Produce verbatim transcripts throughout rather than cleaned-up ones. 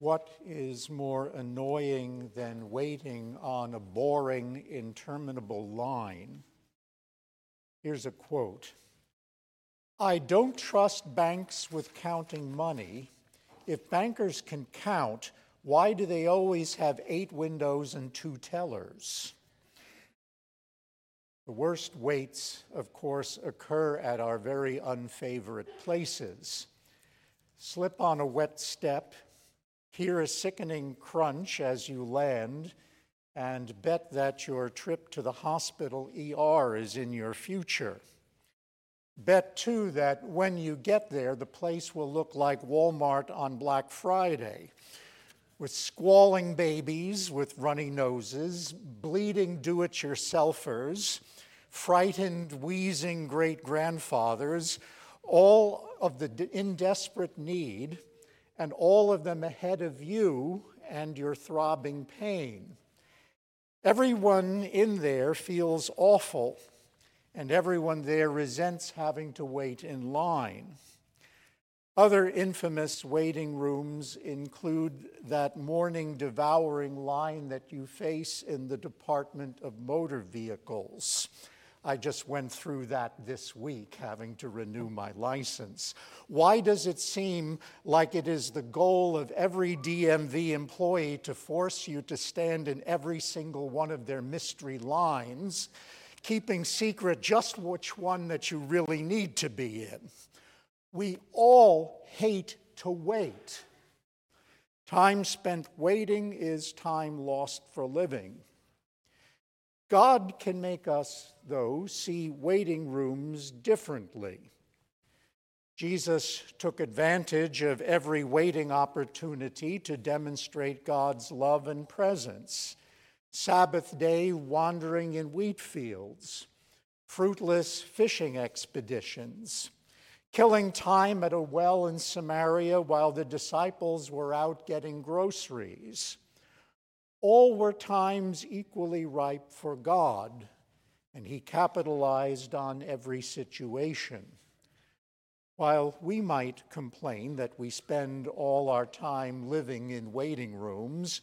What is more annoying than waiting on a boring, interminable line? Here's a quote. "I don't trust banks with counting money. If bankers can count, why do they always have eight windows and two tellers?" The worst waits, of course, occur at our very unfavorite places. Slip on a wet step, hear a sickening crunch as you land, and bet that your trip to the hospital E R is in your future. Bet, too, that when you get there, the place will look like Walmart on Black Friday, with squalling babies with runny noses, bleeding do-it-yourselfers, frightened, wheezing great-grandfathers, all of the in desperate need, and all of them ahead of you and your throbbing pain. Everyone in there feels awful, and everyone there resents having to wait in line. Other infamous waiting rooms include that morning devouring line that you face in the Department of Motor Vehicles. I just went through that this week, having to renew my license. Why does it seem like it is the goal of every D M V employee to force you to stand in every single one of their mystery lines, keeping secret just which one that you really need to be in? We all hate to wait. Time spent waiting is time lost for living. God can make us, though, see waiting rooms differently. Jesus took advantage of every waiting opportunity to demonstrate God's love and presence. Sabbath day wandering in wheat fields, fruitless fishing expeditions, killing time at a well in Samaria while the disciples were out getting groceries. All were times equally ripe for God, and he capitalized on every situation. While we might complain that we spend all our time living in waiting rooms,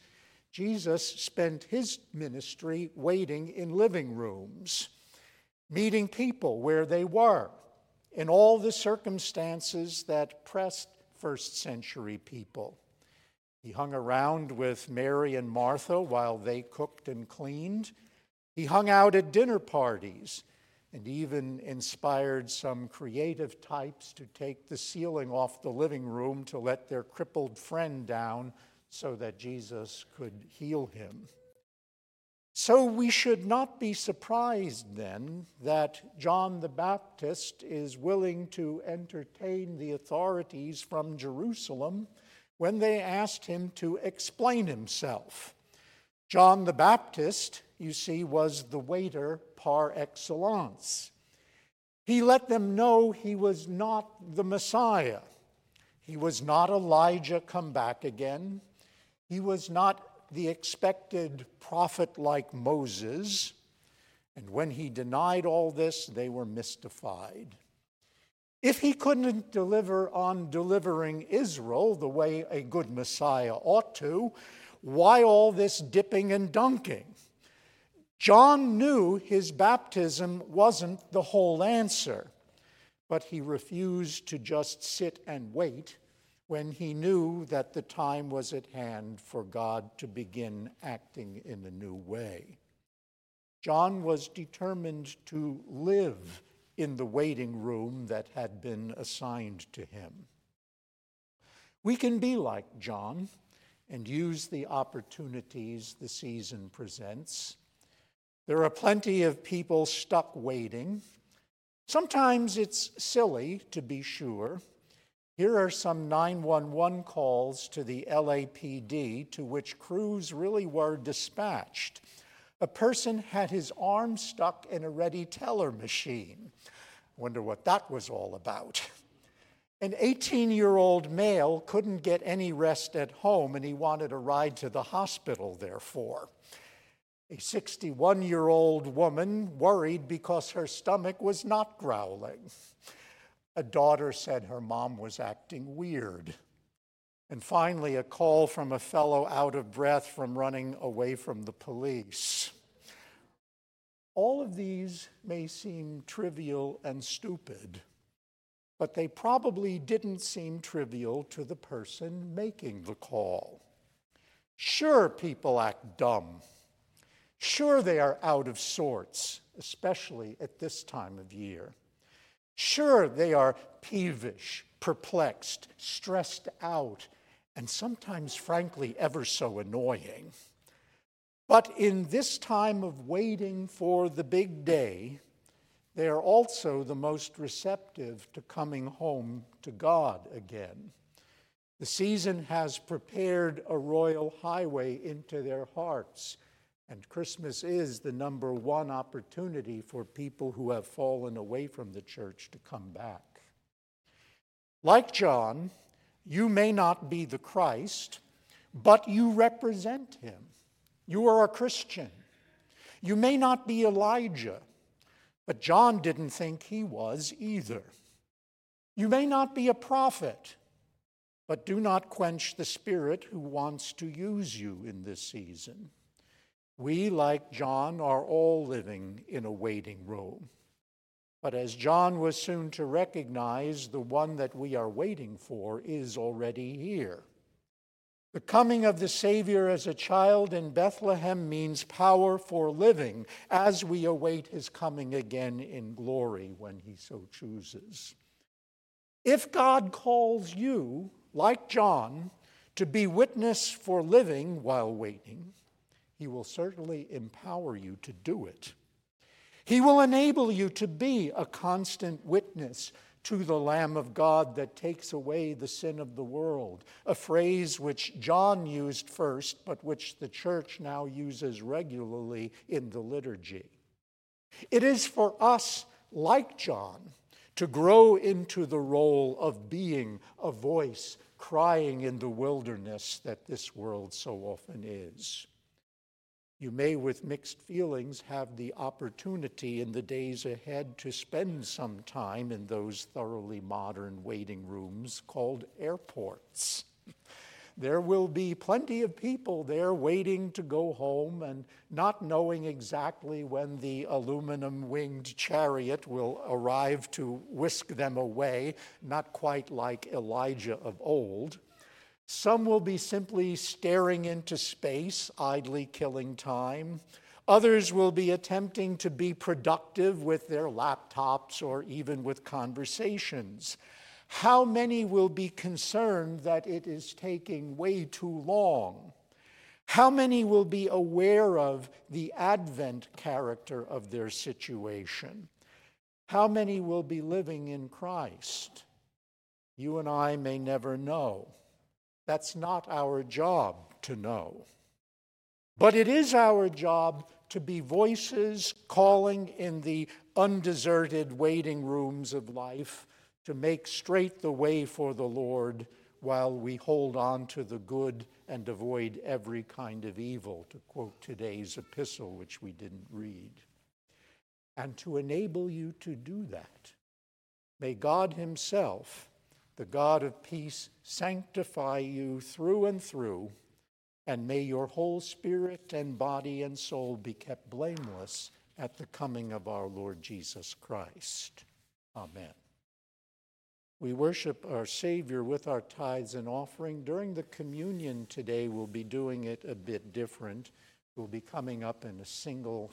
Jesus spent his ministry waiting in living rooms, meeting people where they were, in all the circumstances that pressed first century people. He hung around with Mary and Martha while they cooked and cleaned. He hung out at dinner parties and even inspired some creative types to take the ceiling off the living room to let their crippled friend down so that Jesus could heal him. So we should not be surprised then that John the Baptist is willing to entertain the authorities from Jerusalem when they asked him to explain himself. John the Baptist, you see, was the waiter par excellence. He let them know he was not the Messiah. He was not Elijah come back again. He was not the expected prophet like Moses. And when he denied all this, they were mystified. If he couldn't deliver on delivering Israel the way a good Messiah ought to, why all this dipping and dunking? John knew his baptism wasn't the whole answer, but he refused to just sit and wait when he knew that the time was at hand for God to begin acting in a new way. John was determined to live in the waiting room that had been assigned to him. We can be like John and use the opportunities the season presents. There are plenty of people stuck waiting. Sometimes it's silly, to be sure. Here are some nine one one calls to the L A P D to which crews really were dispatched. A person had his arm stuck in a ready teller machine. I wonder what that was all about. An eighteen-year-old male couldn't get any rest at home, and he wanted a ride to the hospital, therefore. A sixty-one-year-old woman worried because her stomach was not growling. A daughter said her mom was acting weird. And finally, a call from a fellow out of breath from running away from the police. All of these may seem trivial and stupid, but they probably didn't seem trivial to the person making the call. Sure, people act dumb. Sure, they are out of sorts, especially at this time of year. Sure, they are peevish, perplexed, stressed out, and sometimes, frankly, ever so annoying. But in this time of waiting for the big day, they are also the most receptive to coming home to God again. The season has prepared a royal highway into their hearts, and Christmas is the number one opportunity for people who have fallen away from the church to come back. Like John, you may not be the Christ, but you represent him. You are a Christian. You may not be Elijah, but John didn't think he was either. You may not be a prophet, but do not quench the Spirit who wants to use you in this season. We, like John, are all living in a waiting room. But as John was soon to recognize, the one that we are waiting for is already here. The coming of the Savior as a child in Bethlehem means power for living as we await his coming again in glory when he so chooses. If God calls you, like John, to be witness for living while waiting, he will certainly empower you to do it. He will enable you to be a constant witness to the Lamb of God that takes away the sin of the world, a phrase which John used first, but which the church now uses regularly in the liturgy. It is for us, like John, to grow into the role of being a voice crying in the wilderness that this world so often is. You may, with mixed feelings, have the opportunity in the days ahead to spend some time in those thoroughly modern waiting rooms called airports. There will be plenty of people there waiting to go home and not knowing exactly when the aluminum-winged chariot will arrive to whisk them away, not quite like Elijah of old. Some will be simply staring into space, idly killing time. Others will be attempting to be productive with their laptops or even with conversations. How many will be concerned that it is taking way too long? How many will be aware of the Advent character of their situation? How many will be living in Christ? You and I may never know. That's not our job to know. But it is our job to be voices calling in the undeserted waiting rooms of life to make straight the way for the Lord while we hold on to the good and avoid every kind of evil, to quote today's epistle, which we didn't read. And to enable you to do that, may God himself, the God of peace, sanctify you through and through, and may your whole spirit and body and soul be kept blameless at the coming of our Lord Jesus Christ. Amen. We worship our Savior with our tithes and offering. During the communion today, we'll be doing it a bit different. We'll be coming up in a single